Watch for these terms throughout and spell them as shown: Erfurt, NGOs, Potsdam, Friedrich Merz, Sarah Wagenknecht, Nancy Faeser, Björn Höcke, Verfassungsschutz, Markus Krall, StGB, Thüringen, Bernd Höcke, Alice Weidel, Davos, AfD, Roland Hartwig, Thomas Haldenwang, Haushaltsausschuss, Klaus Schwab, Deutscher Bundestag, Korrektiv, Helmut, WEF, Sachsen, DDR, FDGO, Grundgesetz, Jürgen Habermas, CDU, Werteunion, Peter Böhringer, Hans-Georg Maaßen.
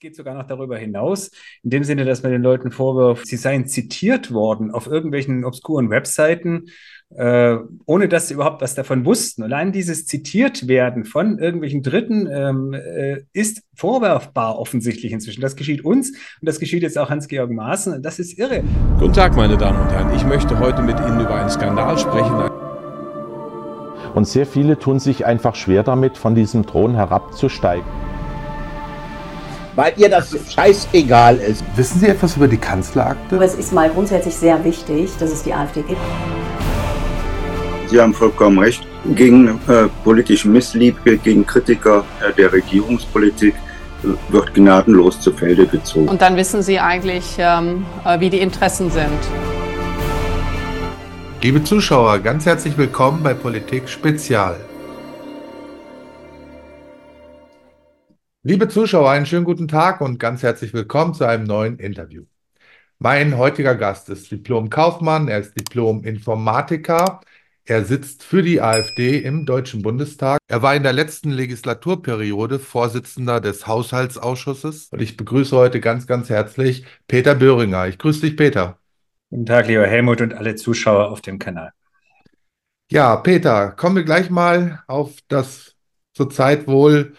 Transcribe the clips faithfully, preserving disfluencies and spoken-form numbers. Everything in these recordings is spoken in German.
geht sogar noch darüber hinaus, in dem Sinne, dass man den Leuten vorwirft, sie seien zitiert worden auf irgendwelchen obskuren Webseiten, äh, ohne dass sie überhaupt was davon wussten. Allein dieses Zitiertwerden von irgendwelchen Dritten ähm, äh, ist vorwerfbar offensichtlich inzwischen. Das geschieht uns und das geschieht jetzt auch Hans-Georg Maaßen und das ist irre. Guten Tag, meine Damen und Herren. Ich möchte heute mit Ihnen über einen Skandal sprechen. Und sehr viele tun sich einfach schwer damit, von diesem Thron herabzusteigen. Weil ihr das scheißegal ist. Wissen Sie etwas über die Kanzlerakte? Aber es ist mal grundsätzlich sehr wichtig, dass es die AfD gibt. Sie haben vollkommen recht. Gegen äh, politische Missliebe, gegen Kritiker äh, der Regierungspolitik äh, wird gnadenlos zu Felde gezogen. Und dann wissen Sie eigentlich, ähm, äh, wie die Interessen sind. Liebe Zuschauer, ganz herzlich willkommen bei Politik Spezial. Liebe Zuschauer, einen schönen guten Tag und ganz herzlich willkommen zu einem neuen Interview. Mein heutiger Gast ist Diplom-Kaufmann, er ist Diplom-Informatiker, er sitzt für die AfD im Deutschen Bundestag. Er war in der letzten Legislaturperiode Vorsitzender des Haushaltsausschusses und ich begrüße heute ganz, ganz herzlich Peter Böhringer. Ich grüße dich, Peter. Guten Tag, lieber Helmut und alle Zuschauer auf dem Kanal. Ja, Peter, kommen wir gleich mal auf das zurzeit wohl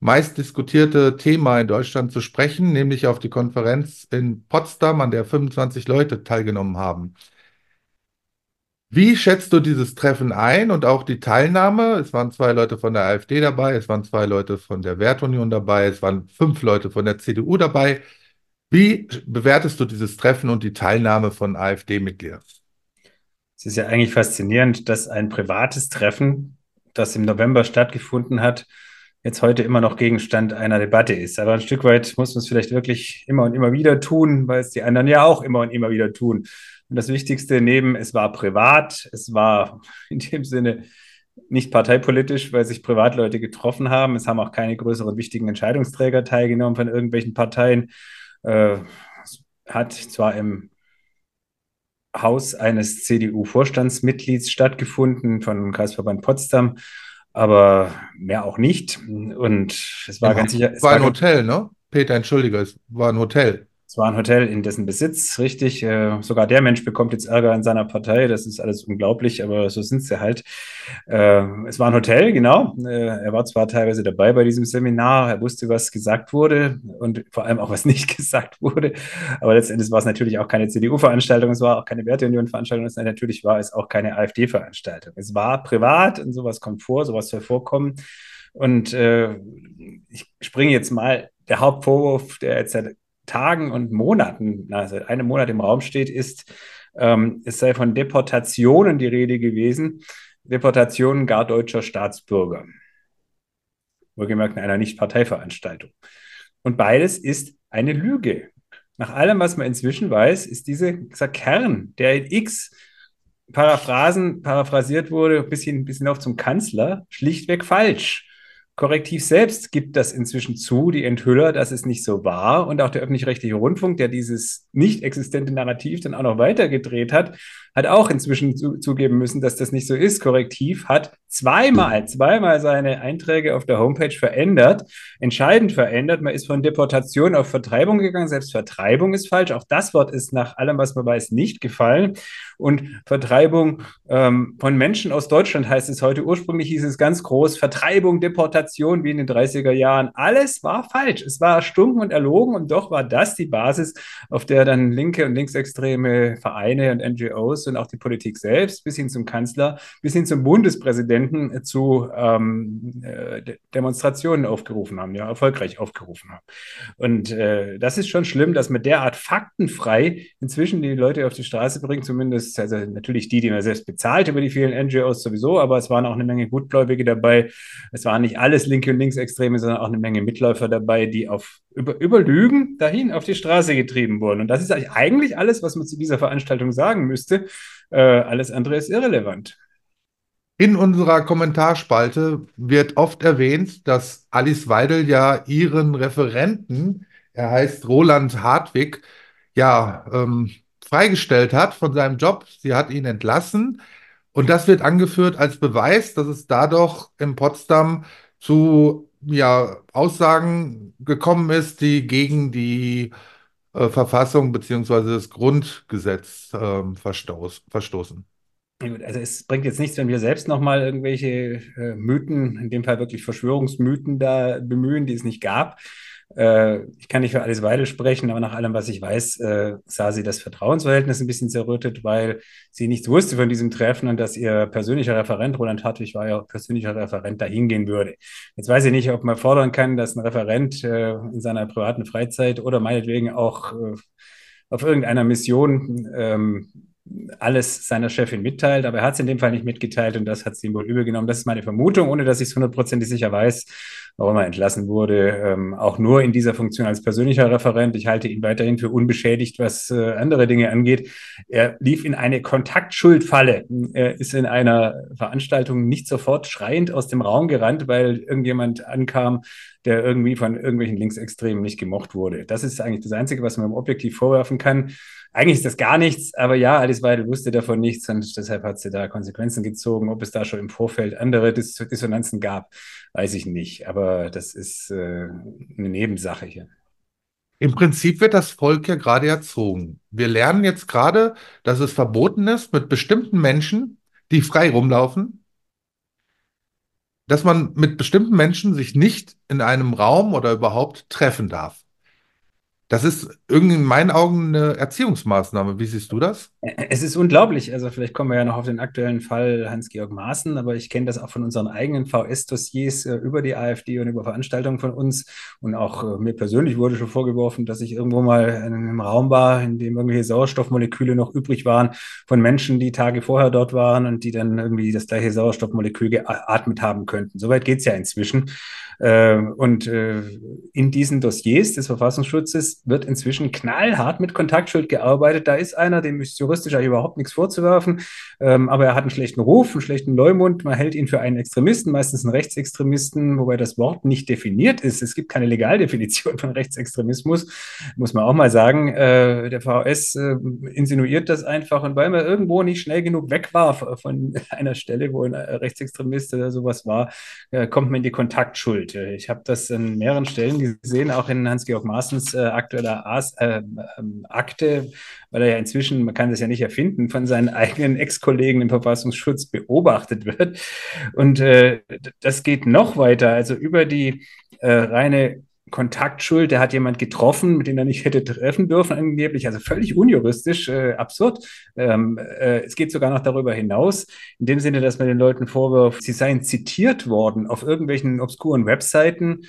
meist diskutierte Thema in Deutschland zu sprechen, nämlich auf die Konferenz in Potsdam, an der fünfundzwanzig Leute teilgenommen haben. Wie schätzt du dieses Treffen ein und auch die Teilnahme? Es waren zwei Leute von der AfD dabei, es waren zwei Leute von der Werteunion dabei, es waren fünf Leute von der C D U dabei. Wie bewertest du dieses Treffen und die Teilnahme von AfD-Mitgliedern? Es ist ja eigentlich faszinierend, dass ein privates Treffen, das im November stattgefunden hat, jetzt heute immer noch Gegenstand einer Debatte ist. Aber ein Stück weit muss man es vielleicht wirklich immer und immer wieder tun, weil es die anderen ja auch immer und immer wieder tun. Und das Wichtigste neben, es war privat, es war in dem Sinne nicht parteipolitisch, weil sich Privatleute getroffen haben. Es haben auch keine größeren wichtigen Entscheidungsträger teilgenommen von irgendwelchen Parteien. Hat zwar im Haus eines C D U-Vorstandsmitglieds stattgefunden, von Kreisverband Potsdam, aber mehr auch nicht. Und es war ja, ganz sicher. Es war ein war Hotel, ne? Peter, entschuldige, es war ein Hotel. Es war ein Hotel in dessen Besitz, richtig. Sogar der Mensch bekommt jetzt Ärger in seiner Partei. Das ist alles unglaublich, aber so sind sie halt. Es war ein Hotel, genau. Er war zwar teilweise dabei bei diesem Seminar. Er wusste, was gesagt wurde und vor allem auch, was nicht gesagt wurde. Aber letztendlich war es natürlich auch keine C D U-Veranstaltung. Es war auch keine Werteunion-Veranstaltung. Natürlich war es auch keine AfD-Veranstaltung. Es war privat und sowas kommt vor, sowas soll vorkommen. Und äh, ich springe jetzt mal. Der Hauptvorwurf, der jetzt halt Tagen und Monaten, na, seit einem Monat im Raum steht, ist, ähm, es sei von Deportationen die Rede gewesen, Deportationen gar deutscher Staatsbürger. Wohlgemerkt in einer Nicht-Parteiveranstaltung. Und beides ist eine Lüge. Nach allem, was man inzwischen weiß, ist diese, dieser Kern, der in x Paraphrasen paraphrasiert wurde, ein bisschen, bisschen auf zum Kanzler, schlichtweg falsch. Korrektiv selbst gibt das inzwischen zu, die Enthüller, dass es nicht so war. Und auch der öffentlich-rechtliche Rundfunk, der dieses nicht existente Narrativ dann auch noch weitergedreht hat, hat auch inzwischen zu, zugeben müssen, dass das nicht so ist. Korrektiv hat zweimal, zweimal seine Einträge auf der Homepage verändert, entscheidend verändert. Man ist von Deportation auf Vertreibung gegangen. Selbst Vertreibung ist falsch. Auch das Wort ist nach allem, was man weiß, nicht gefallen. Und Vertreibung ähm, von Menschen aus Deutschland heißt es heute. Ursprünglich hieß es ganz groß, Vertreibung, Deportation, wie in den dreißiger Jahren. Alles war falsch. Es war erstunken und erlogen und doch war das die Basis, auf der dann linke und linksextreme Vereine und N G Os und auch die Politik selbst bis hin zum Kanzler, bis hin zum Bundespräsidenten zu ähm, äh, Demonstrationen aufgerufen haben, ja, erfolgreich aufgerufen haben. Und äh, das ist schon schlimm, dass man derart faktenfrei inzwischen die Leute auf die Straße bringt, zumindest, also natürlich die, die man selbst bezahlt über die vielen N G Os sowieso, aber es waren auch eine Menge Gutgläubige dabei. Es waren nicht alle alles linke und linksextreme, sondern auch eine Menge Mitläufer dabei, die auf, über, über Lügen dahin auf die Straße getrieben wurden. Und das ist eigentlich alles, was man zu dieser Veranstaltung sagen müsste. Äh, alles andere ist irrelevant. In unserer Kommentarspalte wird oft erwähnt, dass Alice Weidel ja ihren Referenten, er heißt Roland Hartwig, ja, ähm, freigestellt hat von seinem Job. Sie hat ihn entlassen. Und das wird angeführt als Beweis, dass es dadurch in Potsdam zu ja, Aussagen gekommen ist, die gegen die äh, Verfassung bzw. das Grundgesetz äh, verstoß, verstoßen. Also es bringt jetzt nichts, wenn wir selbst nochmal irgendwelche äh, Mythen, in dem Fall wirklich Verschwörungsmythen da bemühen, die es nicht gab. Äh, ich kann nicht für Alice Weidel sprechen, aber nach allem, was ich weiß, äh, sah sie das Vertrauensverhältnis ein bisschen zerrüttet, weil sie nichts wusste von diesem Treffen und dass ihr persönlicher Referent, Roland Hartwig war ja persönlicher Referent, da hingehen würde. Jetzt weiß ich nicht, ob man fordern kann, dass ein Referent äh, in seiner privaten Freizeit oder meinetwegen auch äh, auf irgendeiner Mission ähm, alles seiner Chefin mitteilt, aber er hat es in dem Fall nicht mitgeteilt und das hat sie ihm wohl übel genommen. Das ist meine Vermutung, ohne dass ich es hundertprozentig sicher weiß, warum er entlassen wurde, ähm, auch nur in dieser Funktion als persönlicher Referent. Ich halte ihn weiterhin für unbeschädigt, was äh, andere Dinge angeht. Er lief in eine Kontaktschuldfalle. Er ist in einer Veranstaltung nicht sofort schreiend aus dem Raum gerannt, weil irgendjemand ankam, der irgendwie von irgendwelchen Linksextremen nicht gemocht wurde. Das ist eigentlich das Einzige, was man objektiv vorwerfen kann. Eigentlich ist das gar nichts, aber ja, Alice Weidel wusste davon nichts und deshalb hat sie da Konsequenzen gezogen. Ob es da schon im Vorfeld andere Dis- Dissonanzen gab, weiß ich nicht. Aber das ist äh, eine Nebensache hier. Im Prinzip wird das Volk ja gerade erzogen. Wir lernen jetzt gerade, dass es verboten ist, mit bestimmten Menschen, die frei rumlaufen, dass man mit bestimmten Menschen sich nicht in einem Raum oder überhaupt treffen darf. Das ist irgendwie in meinen Augen eine Erziehungsmaßnahme. Wie siehst du das? Es ist unglaublich. Also vielleicht kommen wir ja noch auf den aktuellen Fall Hans-Georg Maaßen, aber ich kenne das auch von unseren eigenen V S-Dossiers über die AfD und über Veranstaltungen von uns. Und auch mir persönlich wurde schon vorgeworfen, dass ich irgendwo mal in einem Raum war, in dem irgendwelche Sauerstoffmoleküle noch übrig waren von Menschen, die Tage vorher dort waren und die dann irgendwie das gleiche Sauerstoffmolekül geatmet haben könnten. Soweit geht es ja inzwischen. Und in diesen Dossiers des Verfassungsschutzes wird inzwischen knallhart mit Kontaktschuld gearbeitet. Da ist einer, dem ist juristisch eigentlich überhaupt nichts vorzuwerfen, aber er hat einen schlechten Ruf, einen schlechten Leumund. Man hält ihn für einen Extremisten, meistens einen Rechtsextremisten, wobei das Wort nicht definiert ist. Es gibt keine Legaldefinition von Rechtsextremismus, muss man auch mal sagen. Der V H S insinuiert das einfach. Und weil man irgendwo nicht schnell genug weg war von einer Stelle, wo ein Rechtsextremist oder sowas war, kommt man in die Kontaktschuld. Ich habe das an mehreren Stellen gesehen, auch in Hans-Georg Maaßens äh, aktueller As- äh, ähm, Akte, weil er ja inzwischen, man kann das ja nicht erfinden, von seinen eigenen Ex-Kollegen im Verfassungsschutz beobachtet wird. Und äh, das geht noch weiter, also über die äh, reine Kontaktschuld, da hat jemand getroffen, mit dem er nicht hätte treffen dürfen angeblich, also völlig unjuristisch, äh, absurd. Ähm, äh, es geht sogar noch darüber hinaus, in dem Sinne, dass man den Leuten vorwirft, sie seien zitiert worden auf irgendwelchen obskuren Webseiten,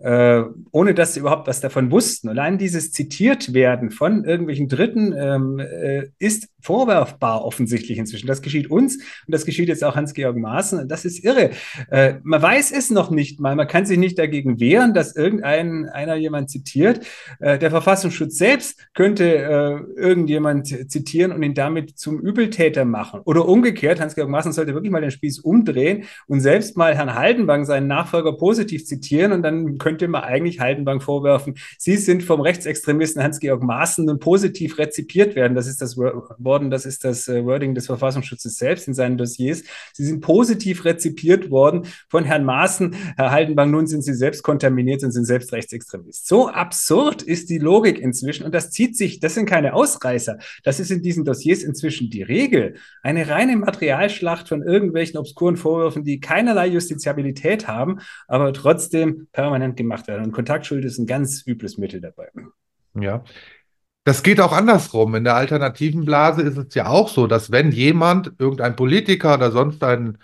äh, ohne dass sie überhaupt was davon wussten. Allein dieses zitiert werden von irgendwelchen Dritten ähm, äh, ist vorwerfbar offensichtlich inzwischen. Das geschieht uns und das geschieht jetzt auch Hans-Georg Maaßen. Das ist irre. Äh, man weiß es noch nicht mal. Man kann sich nicht dagegen wehren, dass irgendein einer jemand zitiert. Der Verfassungsschutz selbst könnte äh, irgendjemand zitieren und ihn damit zum Übeltäter machen. Oder umgekehrt, Hans-Georg Maaßen sollte wirklich mal den Spieß umdrehen und selbst mal Herrn Haldenwang, seinen Nachfolger, positiv zitieren und dann könnte man eigentlich Haldenwang vorwerfen, Sie sind vom Rechtsextremisten Hans-Georg Maaßen nun positiv rezipiert werden. Das ist das worden, das ist das Wording des Verfassungsschutzes selbst in seinen Dossiers. Sie sind positiv rezipiert worden von Herrn Maaßen. Herr Haldenwang, nun sind Sie selbst kontaminiert und sind selbst Rechtsextremist. So absurd ist die Logik inzwischen und das zieht sich, das sind keine Ausreißer, das ist in diesen Dossiers inzwischen die Regel. Eine reine Materialschlacht von irgendwelchen obskuren Vorwürfen, die keinerlei Justiziabilität haben, aber trotzdem permanent gemacht werden. Und Kontaktschuld ist ein ganz übles Mittel dabei. Ja, das geht auch andersrum. In der alternativen Blase ist es ja auch so, dass wenn jemand, irgendein Politiker oder sonst ein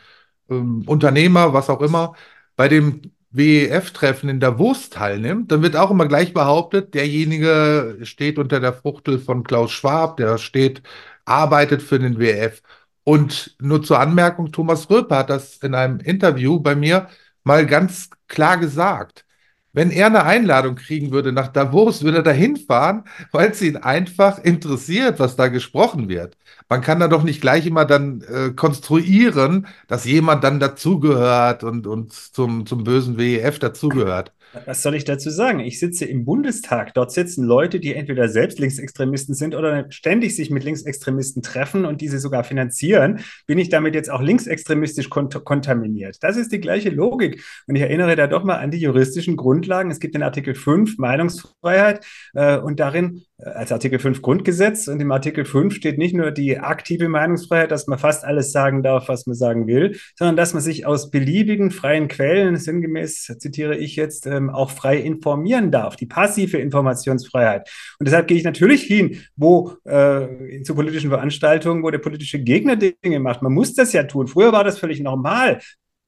ähm, Unternehmer, was auch immer, bei dem W E F-Treffen in Davos teilnimmt, dann wird auch immer gleich behauptet, derjenige steht unter der Fuchtel von Klaus Schwab, der steht, arbeitet für den W E F. Und nur zur Anmerkung, Thomas Röper hat das in einem Interview bei mir mal ganz klar gesagt. Wenn er eine Einladung kriegen würde nach Davos, würde er da hinfahren, weil es ihn einfach interessiert, was da gesprochen wird. Man kann da doch nicht gleich immer dann äh, konstruieren, dass jemand dann dazugehört und, und zum, zum bösen W E F dazugehört. Was soll ich dazu sagen? Ich sitze im Bundestag. Dort sitzen Leute, die entweder selbst Linksextremisten sind oder ständig sich mit Linksextremisten treffen und diese sogar finanzieren. Bin ich damit jetzt auch linksextremistisch kont- kontaminiert? Das ist die gleiche Logik. Und ich erinnere da doch mal an die juristischen Grundlagen. Es gibt den Artikel fünf Meinungsfreiheit äh, und darin äh, als Artikel fünf Grundgesetz. Und im Artikel fünf steht nicht nur die aktive Meinungsfreiheit, dass man fast alles sagen darf, was man sagen will, sondern dass man sich aus beliebigen freien Quellen, sinngemäß zitiere ich jetzt, äh, auch frei informieren darf, die passive Informationsfreiheit. Und deshalb gehe ich natürlich hin, wo äh, zu politischen Veranstaltungen, wo der politische Gegner Dinge macht. Man muss das ja tun. Früher war das völlig normal.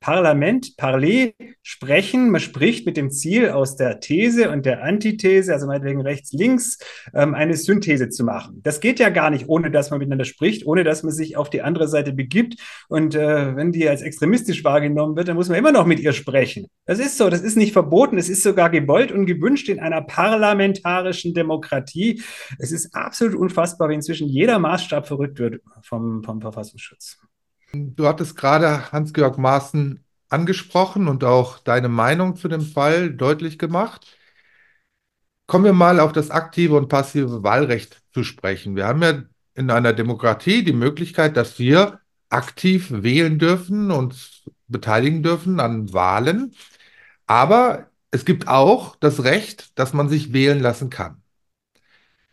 Parlament, Parler, sprechen. Man spricht mit dem Ziel, aus der These und der Antithese, also meinetwegen rechts, links, ähm, eine Synthese zu machen. Das geht ja gar nicht, ohne dass man miteinander spricht, ohne dass man sich auf die andere Seite begibt. Und äh, wenn die als extremistisch wahrgenommen wird, dann muss man immer noch mit ihr sprechen. Das ist so, das ist nicht verboten, es ist sogar gewollt und gewünscht in einer parlamentarischen Demokratie. Es ist absolut unfassbar, wie inzwischen jeder Maßstab verrückt wird vom, vom Verfassungsschutz. Du hattest gerade Hans-Georg Maaßen angesprochen und auch deine Meinung zu dem Fall deutlich gemacht. Kommen wir mal auf das aktive und passive Wahlrecht zu sprechen. Wir haben ja in einer Demokratie die Möglichkeit, dass wir aktiv wählen dürfen und beteiligen dürfen an Wahlen. Aber es gibt auch das Recht, dass man sich wählen lassen kann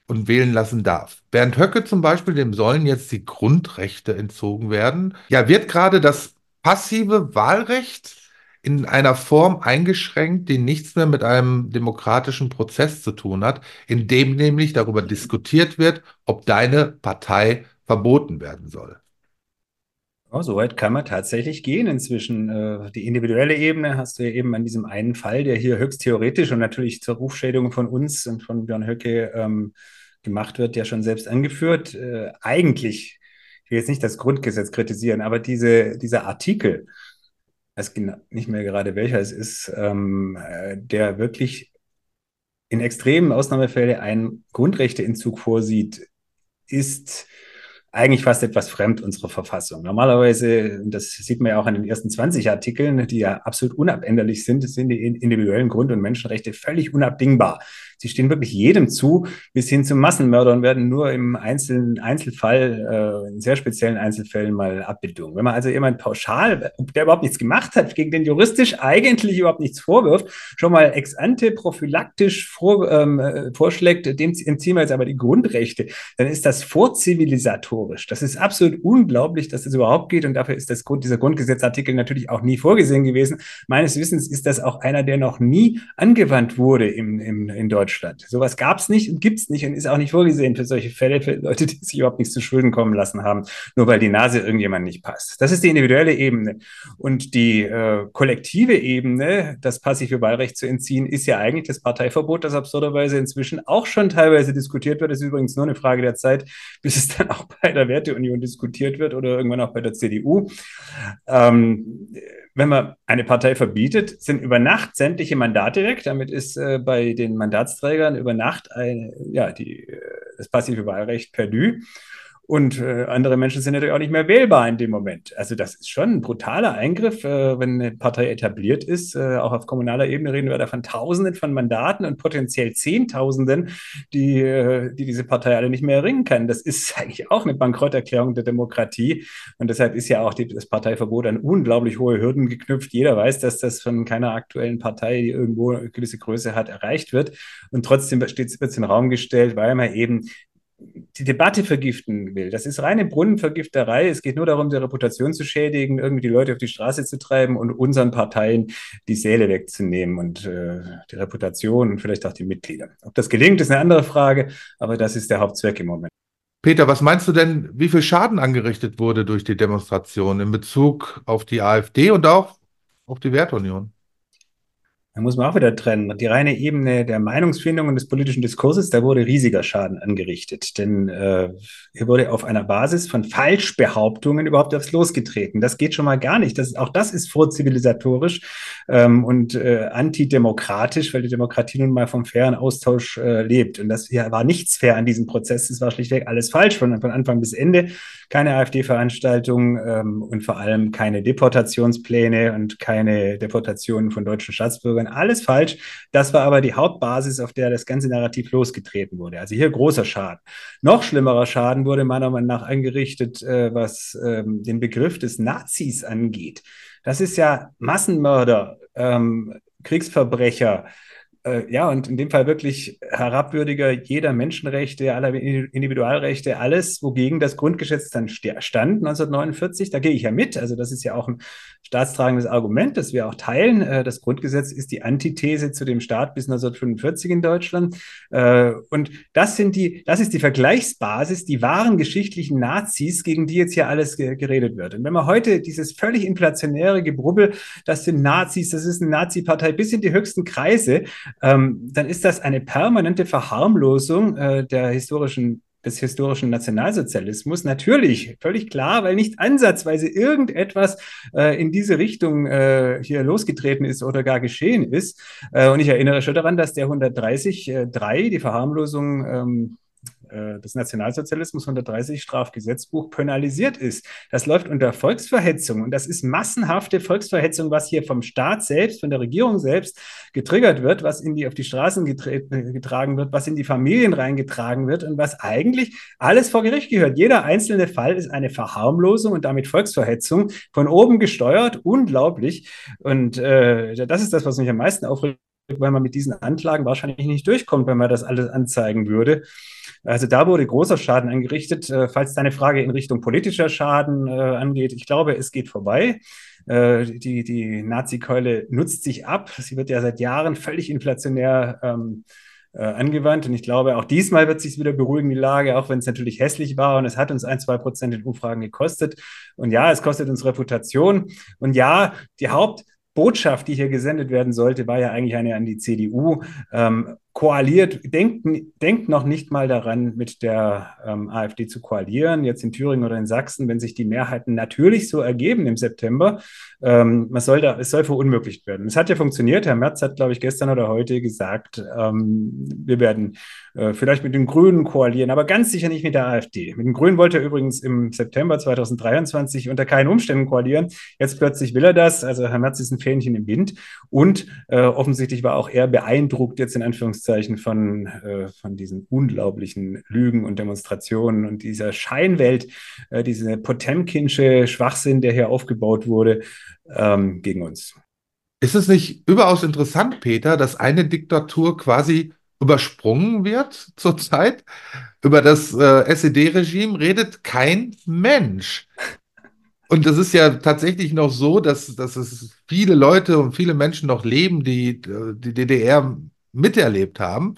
und wählen lassen darf. Bernd Höcke zum Beispiel, dem sollen jetzt die Grundrechte entzogen werden. Ja, wird gerade das passive Wahlrecht in einer Form eingeschränkt, die nichts mehr mit einem demokratischen Prozess zu tun hat, in dem nämlich darüber diskutiert wird, ob deine Partei verboten werden soll. Oh, so weit kann man tatsächlich gehen inzwischen. Die individuelle Ebene hast du ja eben an diesem einen Fall, der hier höchst theoretisch und natürlich zur Rufschädigung von uns und von Björn Höcke ähm, gemacht wird, ja schon selbst angeführt. Äh, eigentlich, ich will jetzt nicht das Grundgesetz kritisieren, aber diese, dieser Artikel, ich weiß nicht mehr gerade welcher es ist, ähm, der wirklich in extremen Ausnahmefällen einen Grundrechteentzug vorsieht, ist eigentlich fast etwas fremd unserer Verfassung. Normalerweise, das sieht man ja auch an den ersten zwanzig Artikeln, die ja absolut unabänderlich sind, sind die individuellen Grund- und Menschenrechte völlig unabdingbar. Sie stehen wirklich jedem zu, bis hin zum Massenmörder und werden nur im einzelnen Einzelfall, äh, in sehr speziellen Einzelfällen mal Abbildung. Wenn man also jemand pauschal, der überhaupt nichts gemacht hat, gegen den juristisch eigentlich überhaupt nichts vorwirft, schon mal ex ante prophylaktisch vor, ähm, vorschlägt, dem entziehen wir jetzt aber die Grundrechte, dann ist das vorzivilisatorisch. Das ist absolut unglaublich, dass das überhaupt geht und dafür ist das Grund, dieser Grundgesetzartikel natürlich auch nie vorgesehen gewesen. Meines Wissens ist das auch einer, der noch nie angewandt wurde im, im, in Deutschland. Sowas gab es nicht und gibt es nicht und ist auch nicht vorgesehen für solche Fälle, für Leute, die sich überhaupt nichts zu Schulden kommen lassen haben, nur weil die Nase irgendjemand nicht passt. Das ist die individuelle Ebene und die äh, kollektive Ebene, das passive Wahlrecht zu entziehen, ist ja eigentlich das Parteiverbot, das absurderweise inzwischen auch schon teilweise diskutiert wird. Das ist übrigens nur eine Frage der Zeit, bis es dann auch bei der Werteunion diskutiert wird oder irgendwann auch bei der C D U. Ähm, wenn man eine Partei verbietet, sind über Nacht sämtliche Mandate weg. Damit ist äh, bei den Mandatsträgern über Nacht ein, ja, die, das passive Wahlrecht perdu. Und äh, andere Menschen sind natürlich auch nicht mehr wählbar in dem Moment. Also das ist schon ein brutaler Eingriff, äh, wenn eine Partei etabliert ist. Äh, auch auf kommunaler Ebene reden wir da von Tausenden von Mandaten und potenziell Zehntausenden, die, äh, die diese Partei alle nicht mehr erringen kann. Das ist eigentlich auch eine Bankrotterklärung der Demokratie. Und deshalb ist ja auch die, das Parteiverbot an unglaublich hohe Hürden geknüpft. Jeder weiß, dass das von keiner aktuellen Partei, die irgendwo eine gewisse Größe hat, erreicht wird. Und trotzdem wird es in den Raum gestellt, weil man eben die Debatte vergiften will. Das ist reine Brunnenvergifterei. Es geht nur darum, die Reputation zu schädigen, irgendwie die Leute auf die Straße zu treiben und unseren Parteien die Säle wegzunehmen und äh, die Reputation und vielleicht auch die Mitglieder. Ob das gelingt, ist eine andere Frage, aber das ist der Hauptzweck im Moment. Peter, was meinst du denn, wie viel Schaden angerichtet wurde durch die Demonstration in Bezug auf die AfD und auch auf die Werteunion? Da muss man auch wieder trennen. Die reine Ebene der Meinungsfindung und des politischen Diskurses, da wurde riesiger Schaden angerichtet. Denn äh, hier wurde auf einer Basis von Falschbehauptungen überhaupt aufs Los getreten. Das geht schon mal gar nicht. Das, auch das ist vorzivilisatorisch ähm, und äh, antidemokratisch, weil die Demokratie nun mal vom fairen Austausch äh, lebt. Und das hier war nichts fair an diesem Prozess. Es war schlichtweg alles falsch, von, von Anfang bis Ende. Keine AfD-Veranstaltung ähm, und vor allem keine Deportationspläne und keine Deportationen von deutschen Staatsbürgern. alles falsch. Das war aber die Hauptbasis, auf der das ganze Narrativ losgetreten wurde. Also hier großer Schaden. Noch schlimmerer Schaden wurde meiner Meinung nach angerichtet, äh, was ähm, den Begriff des Nazis angeht. Das ist ja Massenmörder, ähm, Kriegsverbrecher, äh, ja, und in dem Fall wirklich herabwürdiger jeder Menschenrechte, aller Individualrechte, alles, wogegen das Grundgesetz dann stand neunzehnhundertneunundvierzig. Da gehe ich ja mit. Also das ist ja auch ein staatstragendes Argument, das wir auch teilen. Äh, das Grundgesetz ist die Antithese zu dem Staat bis neunzehnhundertfünfundvierzig in Deutschland. Äh, und das sind die, das ist die Vergleichsbasis, die wahren geschichtlichen Nazis, gegen die jetzt hier alles ge- geredet wird. Und wenn man heute dieses völlig inflationäre Gebrubbel, das sind Nazis, das ist eine Nazi-Partei, bis in die höchsten Kreise, Ähm, dann ist das eine permanente Verharmlosung äh, der historischen, des historischen Nationalsozialismus. Natürlich, völlig klar, weil nicht ansatzweise irgendetwas äh, in diese Richtung äh, hier losgetreten ist oder gar geschehen ist. Äh, und ich erinnere schon daran, dass der hundertdreißig Absatz drei, die Verharmlosung ähm, des Nationalsozialismus, hundertdreißig Strafgesetzbuch, penalisiert ist. Das läuft unter Volksverhetzung und das ist massenhafte Volksverhetzung, was hier vom Staat selbst, von der Regierung selbst getriggert wird, was in die, auf die Straßen getre- getragen wird, was in die Familien reingetragen wird und was eigentlich alles vor Gericht gehört. Jeder einzelne Fall ist eine Verharmlosung und damit Volksverhetzung, von oben gesteuert, unglaublich. Und äh, das ist das, was mich am meisten aufregt, weil man mit diesen Anklagen wahrscheinlich nicht durchkommt, wenn man das alles anzeigen würde. Also da wurde großer Schaden angerichtet. Falls deine Frage in Richtung politischer Schaden äh, angeht, ich glaube, es geht vorbei. Äh, die die Nazi-Keule nutzt sich ab. Sie wird ja seit Jahren völlig inflationär ähm, äh, angewandt. Und ich glaube, auch diesmal wird sich wieder beruhigen, die Lage, auch wenn es natürlich hässlich war. Und es hat uns ein, zwei Prozent in Umfragen gekostet. Und ja, es kostet uns Reputation. Und ja, die Haupt Botschaft, die hier gesendet werden sollte, war ja eigentlich eine an die C D U. Ähm, koaliert, denkt, denkt noch nicht mal daran, mit der ähm, AfD zu koalieren, jetzt in Thüringen oder in Sachsen, wenn sich die Mehrheiten natürlich so ergeben im September. Ähm, man soll da, es soll verunmöglicht werden. Es hat ja funktioniert. Herr Merz hat, glaube ich, gestern oder heute gesagt, ähm, wir werden äh, vielleicht mit den Grünen koalieren, aber ganz sicher nicht mit der AfD. Mit den Grünen wollte er übrigens im September zweitausenddreiundzwanzig unter keinen Umständen koalieren. Jetzt plötzlich will er das. Also Herr Merz ist ein Fähnchen im Wind und äh, offensichtlich war auch er beeindruckt, jetzt in Anführungszeichen, von, äh, von diesen unglaublichen Lügen und Demonstrationen und dieser Scheinwelt, äh, diese Potemkinsche Schwachsinn, der hier aufgebaut wurde, ähm, gegen uns. Ist es nicht überaus interessant, Peter, dass eine Diktatur quasi übersprungen wird zurzeit? Über das äh, S E D-Regime redet kein Mensch. Und das ist ja tatsächlich noch so, dass, dass es viele Leute und viele Menschen noch leben, die die D D R miterlebt haben.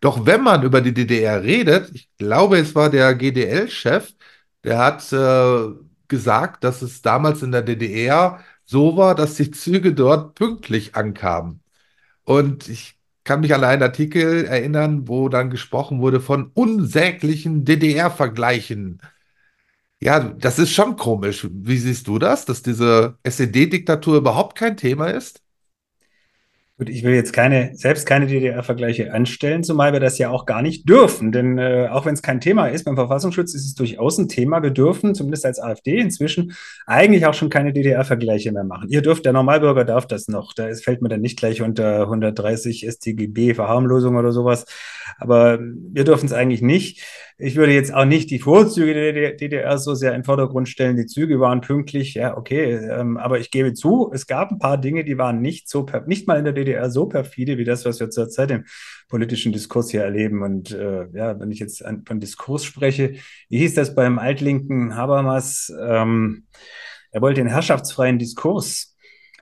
Doch wenn man über die D D R redet, ich glaube, es war der G D L-Chef, der hat äh, gesagt, dass es damals in der D D R so war, dass die Züge dort pünktlich ankamen. Und ich kann mich an einen Artikel erinnern, wo dann gesprochen wurde von unsäglichen D D R-Vergleichen. Ja, das ist schon komisch. Wie siehst du das, dass diese S E D-Diktatur überhaupt kein Thema ist? Gut, ich will jetzt keine, selbst keine D D R-Vergleiche anstellen, zumal wir das ja auch gar nicht dürfen. Denn äh, auch wenn es kein Thema ist, beim Verfassungsschutz ist es durchaus ein Thema. Wir dürfen, zumindest als AfD inzwischen, eigentlich auch schon keine D D R-Vergleiche mehr machen. Ihr dürft, der Normalbürger darf das noch. Da ist, fällt man dann nicht gleich unter hundertdreißig S T G B, Verharmlosung oder sowas. Aber wir dürfen es eigentlich nicht. Ich würde jetzt auch nicht die Vorzüge der D D R so sehr in den Vordergrund stellen. Die Züge waren pünktlich, ja, okay. Ähm, aber ich gebe zu, es gab ein paar Dinge, die waren nicht so, per- nicht mal in der D D R so perfide wie das, was wir zurzeit im politischen Diskurs hier erleben. Und äh, ja, wenn ich jetzt an, von Diskurs spreche, wie hieß das beim altlinken Habermas? Ähm, er wollte den herrschaftsfreien Diskurs.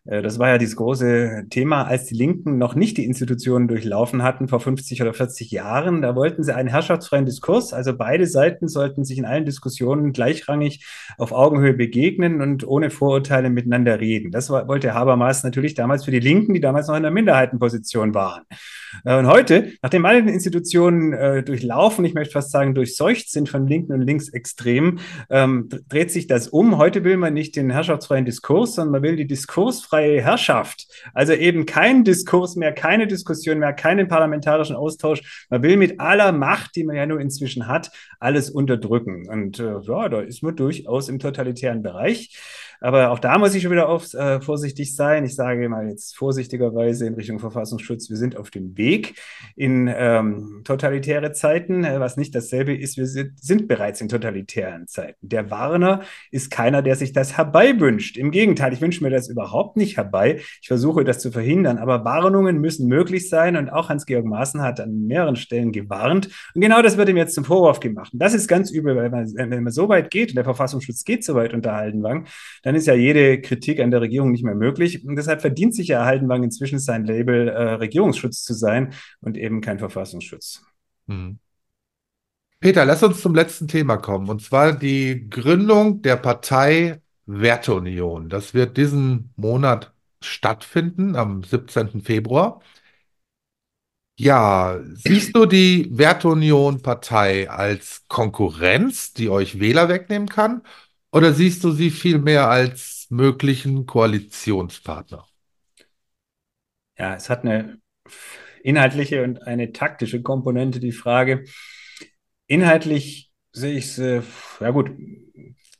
Das war ja dieses große Thema, als die Linken noch nicht die Institutionen durchlaufen hatten, vor fünfzig oder vierzig Jahren. Da wollten sie einen herrschaftsfreien Diskurs. Also beide Seiten sollten sich in allen Diskussionen gleichrangig auf Augenhöhe begegnen und ohne Vorurteile miteinander reden. Das war, wollte Habermas natürlich damals für die Linken, die damals noch in der Minderheitenposition waren. Und heute, nachdem alle Institutionen äh, durchlaufen, ich möchte fast sagen durchseucht sind von Linken und Linksextremen, ähm, dreht sich das um. Heute will man nicht den herrschaftsfreien Diskurs, sondern man will die Diskursfreiheit. Herrschaft. Also eben kein Diskurs mehr, keine Diskussion mehr, keinen parlamentarischen Austausch. Man will mit aller Macht, die man ja nur inzwischen hat, alles unterdrücken. Und äh, ja, da ist man durchaus im totalitären Bereich. Aber auch da muss ich schon wieder oft äh, vorsichtig sein. Ich sage mal jetzt vorsichtigerweise in Richtung Verfassungsschutz, wir sind auf dem Weg in ähm, totalitäre Zeiten, äh, was nicht dasselbe ist, wir sind, sind bereits in totalitären Zeiten. Der Warner ist keiner, der sich das herbeiwünscht. Im Gegenteil, ich wünsche mir das überhaupt nicht herbei. Ich versuche, das zu verhindern, aber Warnungen müssen möglich sein und auch Hans-Georg Maaßen hat an mehreren Stellen gewarnt und genau das wird ihm jetzt zum Vorwurf gemacht. Und das ist ganz übel, weil man, wenn man so weit geht und der Verfassungsschutz geht so weit unter Haldenwang, dann ist ja jede Kritik an der Regierung nicht mehr möglich und deshalb verdient sich ja Haldenwang inzwischen sein Label äh, Regierungsschutz zu sein und eben kein Verfassungsschutz. Hm. Peter, lass uns zum letzten Thema kommen und zwar die Gründung der Partei Werteunion. Das wird diesen Monat stattfinden, am siebzehnten Februar. Ja, siehst du die Werteunion-Partei als Konkurrenz, die euch Wähler wegnehmen kann, oder siehst du sie vielmehr als möglichen Koalitionspartner? Ja, es hat eine inhaltliche und eine taktische Komponente, die Frage. Inhaltlich sehe ich es, ja gut,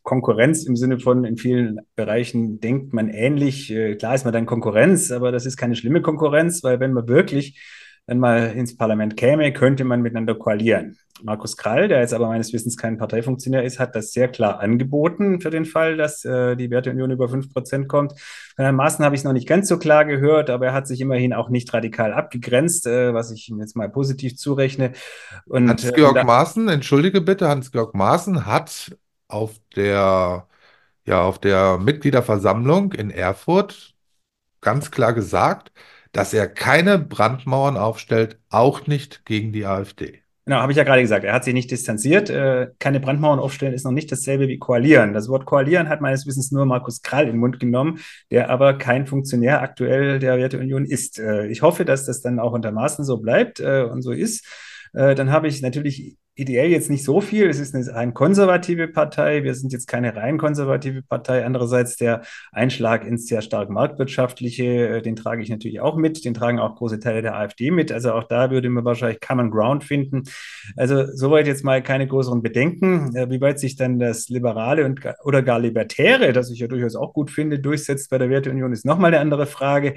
Konkurrenz im Sinne von, in vielen Bereichen denkt man ähnlich. Klar ist man dann Konkurrenz, aber das ist keine schlimme Konkurrenz, weil wenn man wirklich dann mal ins Parlament käme, könnte man miteinander koalieren. Markus Krall, der jetzt aber meines Wissens kein Parteifunktionär ist, hat das sehr klar angeboten für den Fall, dass äh, die Werteunion über fünf Prozent kommt. Von Herrn Maaßen habe ich es noch nicht ganz so klar gehört, aber er hat sich immerhin auch nicht radikal abgegrenzt, äh, was ich ihm jetzt mal positiv zurechne. Hans-Georg äh, Maaßen, entschuldige bitte, Hans-Georg Maaßen hat auf der, ja, auf der Mitgliederversammlung in Erfurt ganz klar gesagt, dass er keine Brandmauern aufstellt, auch nicht gegen die AfD. Genau, habe ich ja gerade gesagt. Er hat sich nicht distanziert. Äh, keine Brandmauern aufstellen ist noch nicht dasselbe wie koalieren. Das Wort koalieren hat meines Wissens nur Markus Krall in den Mund genommen, der aber kein Funktionär aktuell der Werteunion ist. Äh, ich hoffe, dass das dann auch unter Maaßen so bleibt äh, und so ist. Äh, dann habe ich natürlich ideell jetzt nicht so viel. Es ist eine rein konservative Partei. Wir sind jetzt keine rein konservative Partei. Andererseits der Einschlag ins sehr stark marktwirtschaftliche, den trage ich natürlich auch mit. Den tragen auch große Teile der AfD mit. Also auch da würde man wahrscheinlich Common Ground finden. Also soweit jetzt mal keine größeren Bedenken. Wie weit sich dann das Liberale und oder gar Libertäre, das ich ja durchaus auch gut finde, durchsetzt bei der Werteunion, ist nochmal eine andere Frage.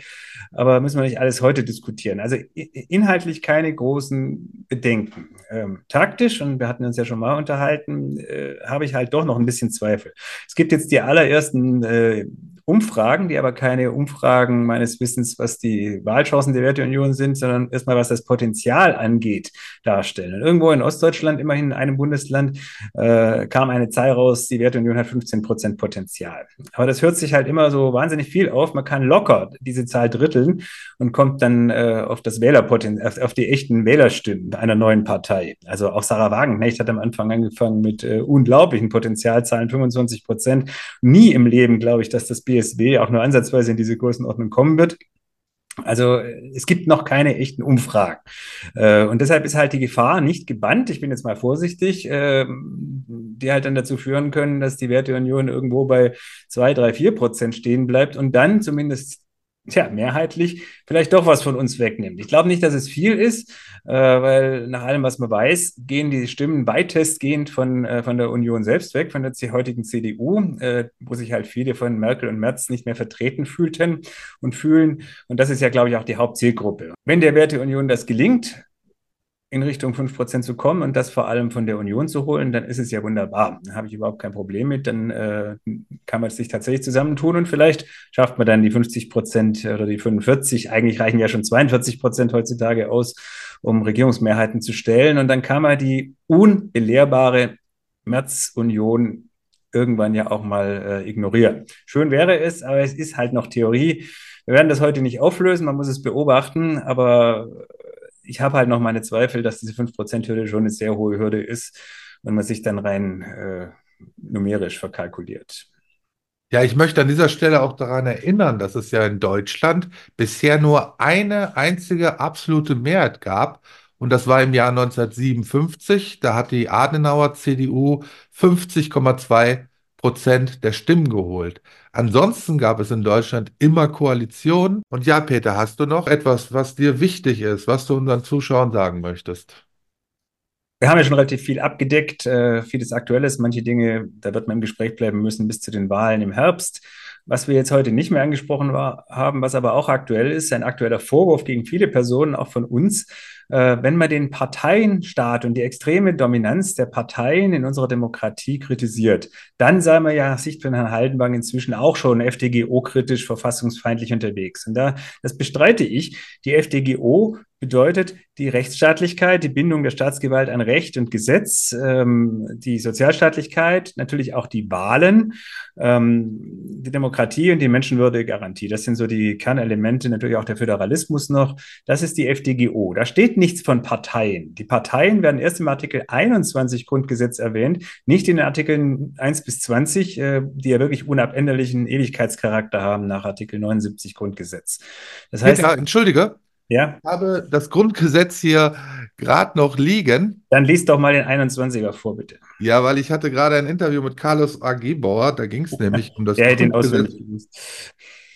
Aber müssen wir nicht alles heute diskutieren. Also inhaltlich keine großen Bedenken. Ähm, taktisch, und wir hatten uns ja schon mal unterhalten, äh, habe ich halt doch noch ein bisschen Zweifel. Es gibt jetzt die allerersten äh, Umfragen, die aber keine Umfragen meines Wissens, was die Wahlchancen der Werteunion sind, sondern erstmal, was das Potenzial angeht, darstellen. Und irgendwo in Ostdeutschland, immerhin in einem Bundesland, äh, kam eine Zahl raus, die Werteunion hat fünfzehn Prozent Potenzial. Aber das hört sich halt immer so wahnsinnig viel auf. Man kann locker diese Zahl dritteln und kommt dann äh, auf das Wählerpotenzial, auf, auf die echten Wählerstimmen einer neuen Partei. Also auch Sarah Wagenknecht hat am Anfang angefangen mit äh, unglaublichen Potenzialzahlen, fünfundzwanzig Prozent. Nie im Leben glaube ich, dass das Bier auch nur ansatzweise in diese Größenordnung kommen wird. Also es gibt noch keine echten Umfragen. Und deshalb ist halt die Gefahr nicht gebannt, ich bin jetzt mal vorsichtig, die halt dann dazu führen können, dass die Werteunion irgendwo bei zwei, drei, vier Prozent stehen bleibt und dann zumindest tja, mehrheitlich vielleicht doch was von uns wegnimmt. Ich glaube nicht, dass es viel ist, äh, weil nach allem, was man weiß, gehen die Stimmen weitestgehend von, äh, von der Union selbst weg, von der heutigen C D U, äh, wo sich halt viele von Merkel und Merz nicht mehr vertreten fühlten und fühlen. Und das ist ja, glaube ich, auch die Hauptzielgruppe. Wenn der Werteunion das gelingt, in Richtung fünf Prozent zu kommen und das vor allem von der Union zu holen, dann ist es ja wunderbar. Da habe ich überhaupt kein Problem mit. Dann äh, kann man sich tatsächlich zusammentun und vielleicht schafft man dann die fünfzig Prozent oder die fünfundvierzig. Eigentlich reichen ja schon zweiundvierzig Prozent heutzutage aus, um Regierungsmehrheiten zu stellen. Und dann kann man die unbelehrbare Merz-Union irgendwann ja auch mal äh, ignorieren. Schön wäre es, aber es ist halt noch Theorie. Wir werden das heute nicht auflösen, man muss es beobachten, aber ich habe halt noch meine Zweifel, dass diese fünf Prozent Hürde schon eine sehr hohe Hürde ist, wenn man sich dann rein äh, numerisch verkalkuliert. Ja, ich möchte an dieser Stelle auch daran erinnern, dass es ja in Deutschland bisher nur eine einzige absolute Mehrheit gab. Und das war im Jahr neunzehnhundertsiebenundfünfzig. Da hat die Adenauer-C D U fünfzig Komma zwei Prozent der Stimmen geholt. Ansonsten gab es in Deutschland immer Koalitionen. Und ja, Peter, hast du noch etwas, was dir wichtig ist, was du unseren Zuschauern sagen möchtest? Wir haben ja schon relativ viel abgedeckt, äh, vieles Aktuelles. Manche Dinge, da wird man im Gespräch bleiben müssen bis zu den Wahlen im Herbst. Was wir jetzt heute nicht mehr angesprochen war, haben, was aber auch aktuell ist, ein aktueller Vorwurf gegen viele Personen, auch von uns, äh, wenn man den Parteienstaat und die extreme Dominanz der Parteien in unserer Demokratie kritisiert, dann sei man ja nach Sicht von Herrn Haldenwang inzwischen auch schon F D G O-kritisch, verfassungsfeindlich unterwegs. Und da, das bestreite ich, die F D G O bedeutet die Rechtsstaatlichkeit, die Bindung der Staatsgewalt an Recht und Gesetz, ähm, die Sozialstaatlichkeit, natürlich auch die Wahlen, ähm, die Demokratie und die Menschenwürde-Garantie. Das sind so die Kernelemente, natürlich auch der Föderalismus noch. Das ist die F D G O. Da steht nichts von Parteien. Die Parteien werden erst im Artikel einundzwanzig Grundgesetz erwähnt, nicht in den Artikeln eins bis zwanzig, äh, die ja wirklich unabänderlichen Ewigkeitscharakter haben nach Artikel neunundsiebzig Grundgesetz. Das heißt, Peter, entschuldige. Ja. Ich habe das Grundgesetz hier gerade noch liegen. Dann liest doch mal den einundzwanziger vor, bitte. Ja, weil ich hatte gerade ein Interview mit Carlos Agebauer, da ging es nämlich um das Der Grundgesetz.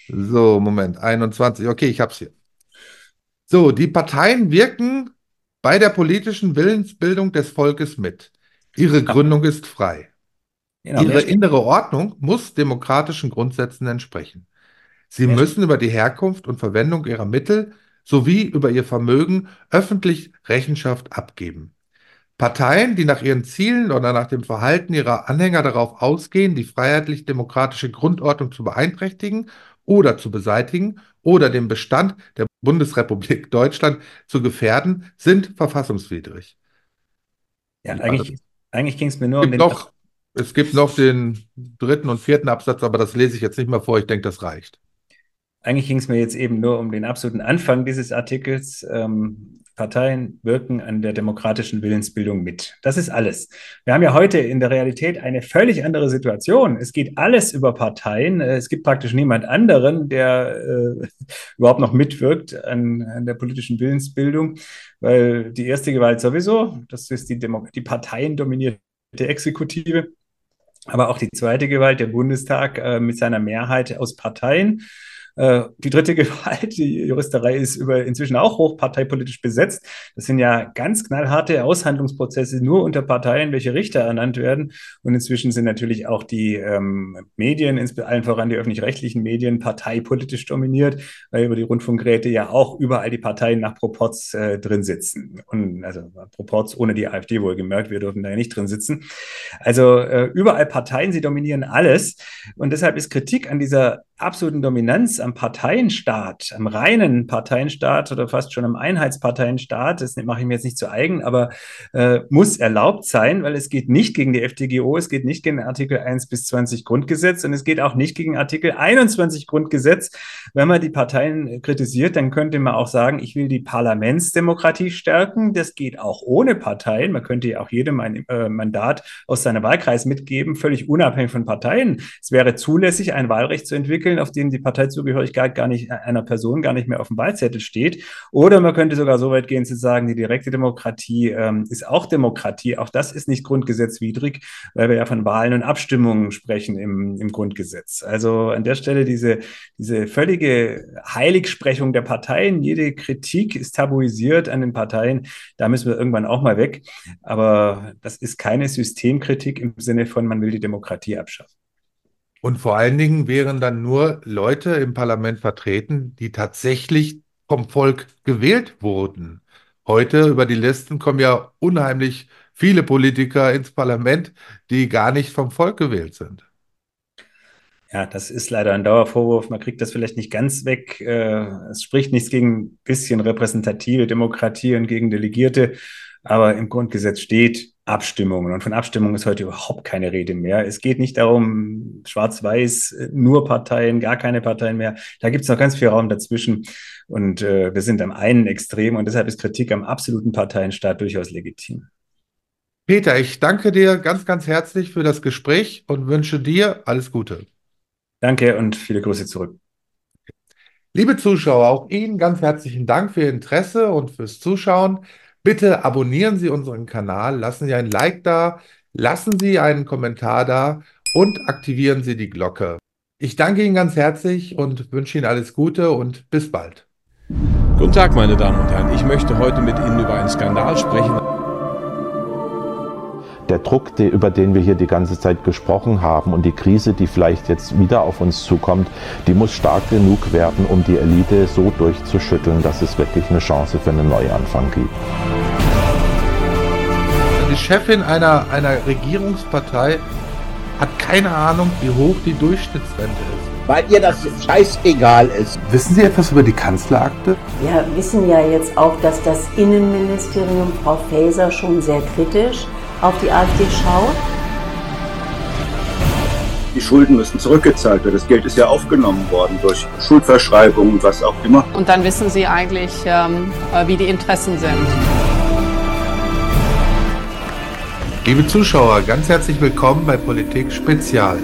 Den so, Moment, einundzwanzig, okay, ich habe es hier. So, die Parteien wirken bei der politischen Willensbildung des Volkes mit. Ihre Gründung ist frei. Genau, Ihre innere Ordnung muss demokratischen Grundsätzen entsprechen. Sie ja. müssen über die Herkunft und Verwendung ihrer Mittel sowie über ihr Vermögen öffentlich Rechenschaft abgeben. Parteien, die nach ihren Zielen oder nach dem Verhalten ihrer Anhänger darauf ausgehen, die freiheitlich-demokratische Grundordnung zu beeinträchtigen oder zu beseitigen oder den Bestand der Bundesrepublik Deutschland zu gefährden, sind verfassungswidrig. Ja, eigentlich, also, eigentlich ging es mir nur um den... Noch, es gibt noch den dritten und vierten Absatz, aber das lese ich jetzt nicht mehr vor. Ich denke, das reicht. Eigentlich ging es mir jetzt eben nur um den absoluten Anfang dieses Artikels. Ähm, Parteien wirken an der demokratischen Willensbildung mit. Das ist alles. Wir haben ja heute in der Realität eine völlig andere Situation. Es geht alles über Parteien. Es gibt praktisch niemand anderen, der äh, überhaupt noch mitwirkt an, an der politischen Willensbildung, weil die erste Gewalt sowieso, das ist die, Demo- die Parteien dominierte Exekutive, aber auch die zweite Gewalt, der Bundestag äh, mit seiner Mehrheit aus Parteien. Die dritte Gewalt, die Juristerei, ist über inzwischen auch hochparteipolitisch besetzt. Das sind ja ganz knallharte Aushandlungsprozesse nur unter Parteien, welche Richter ernannt werden. Und inzwischen sind natürlich auch die ähm, Medien, allen voran die öffentlich-rechtlichen Medien, parteipolitisch dominiert, weil über die Rundfunkräte ja auch überall die Parteien nach Proporz äh, drin sitzen. Und also Proporz ohne die AfD wohlgemerkt, wir dürfen da ja nicht drin sitzen. Also äh, überall Parteien, sie dominieren alles. Und deshalb ist Kritik an dieser absoluten Dominanz am Parteienstaat, am reinen Parteienstaat oder fast schon am Einheitsparteienstaat, das mache ich mir jetzt nicht zu eigen, aber äh, muss erlaubt sein, weil es geht nicht gegen die F D G O, es geht nicht gegen Artikel eins bis zwanzig Grundgesetz und es geht auch nicht gegen Artikel einundzwanzig Grundgesetz. Wenn man die Parteien kritisiert, dann könnte man auch sagen, ich will die Parlamentsdemokratie stärken, das geht auch ohne Parteien, man könnte ja auch jedem ein äh, Mandat aus seinem Wahlkreis mitgeben, völlig unabhängig von Parteien. Es wäre zulässig, ein Wahlrecht zu entwickeln, auf dem die Parteizugehörigkeit gar nicht einer Person gar nicht mehr auf dem Wahlzettel steht. Oder man könnte sogar so weit gehen zu sagen, die direkte Demokratie ähm, ist auch Demokratie. Auch das ist nicht grundgesetzwidrig, weil wir ja von Wahlen und Abstimmungen sprechen im, im Grundgesetz. Also an der Stelle diese, diese völlige Heiligsprechung der Parteien. Jede Kritik ist tabuisiert an den Parteien. Da müssen wir irgendwann auch mal weg. Aber das ist keine Systemkritik im Sinne von, man will die Demokratie abschaffen. Und vor allen Dingen wären dann nur Leute im Parlament vertreten, die tatsächlich vom Volk gewählt wurden. Heute über die Listen kommen ja unheimlich viele Politiker ins Parlament, die gar nicht vom Volk gewählt sind. Ja, das ist leider ein Dauervorwurf. Man kriegt das vielleicht nicht ganz weg. Es spricht nichts gegen ein bisschen repräsentative Demokratie und gegen Delegierte. Aber im Grundgesetz steht Abstimmungen. Und von Abstimmungen ist heute überhaupt keine Rede mehr. Es geht nicht darum, schwarz-weiß, nur Parteien, gar keine Parteien mehr. Da gibt es noch ganz viel Raum dazwischen. Und äh, wir sind am einen Extrem. Und deshalb ist Kritik am absoluten Parteienstaat durchaus legitim. Peter, ich danke dir ganz, ganz herzlich für das Gespräch und wünsche dir alles Gute. Danke und viele Grüße zurück. Liebe Zuschauer, auch Ihnen ganz herzlichen Dank für Ihr Interesse und fürs Zuschauen. Bitte abonnieren Sie unseren Kanal, lassen Sie ein Like da, lassen Sie einen Kommentar da und aktivieren Sie die Glocke. Ich danke Ihnen ganz herzlich und wünsche Ihnen alles Gute und bis bald. Guten Tag, meine Damen und Herren. Ich möchte heute mit Ihnen über einen Skandal sprechen. der Druck, der, über den wir hier die ganze Zeit gesprochen haben und die Krise, die vielleicht jetzt wieder auf uns zukommt, die muss stark genug werden, um die Elite so durchzuschütteln, dass es wirklich eine Chance für einen Neuanfang gibt. Die Chefin einer, einer Regierungspartei hat keine Ahnung, wie hoch die Durchschnittsrente ist. Weil ihr das scheißegal ist. Wissen Sie etwas über die Kanzlerakte? Wir wissen ja jetzt auch, dass das Innenministerium, Frau Faeser, schon sehr kritisch auf die AfD schaut. Die Schulden müssen zurückgezahlt werden. Das Geld ist ja aufgenommen worden durch Schuldverschreibungen und was auch immer. Und dann wissen Sie eigentlich, ähm, wie die Interessen sind. Liebe Zuschauer, ganz herzlich willkommen bei Politik Spezial.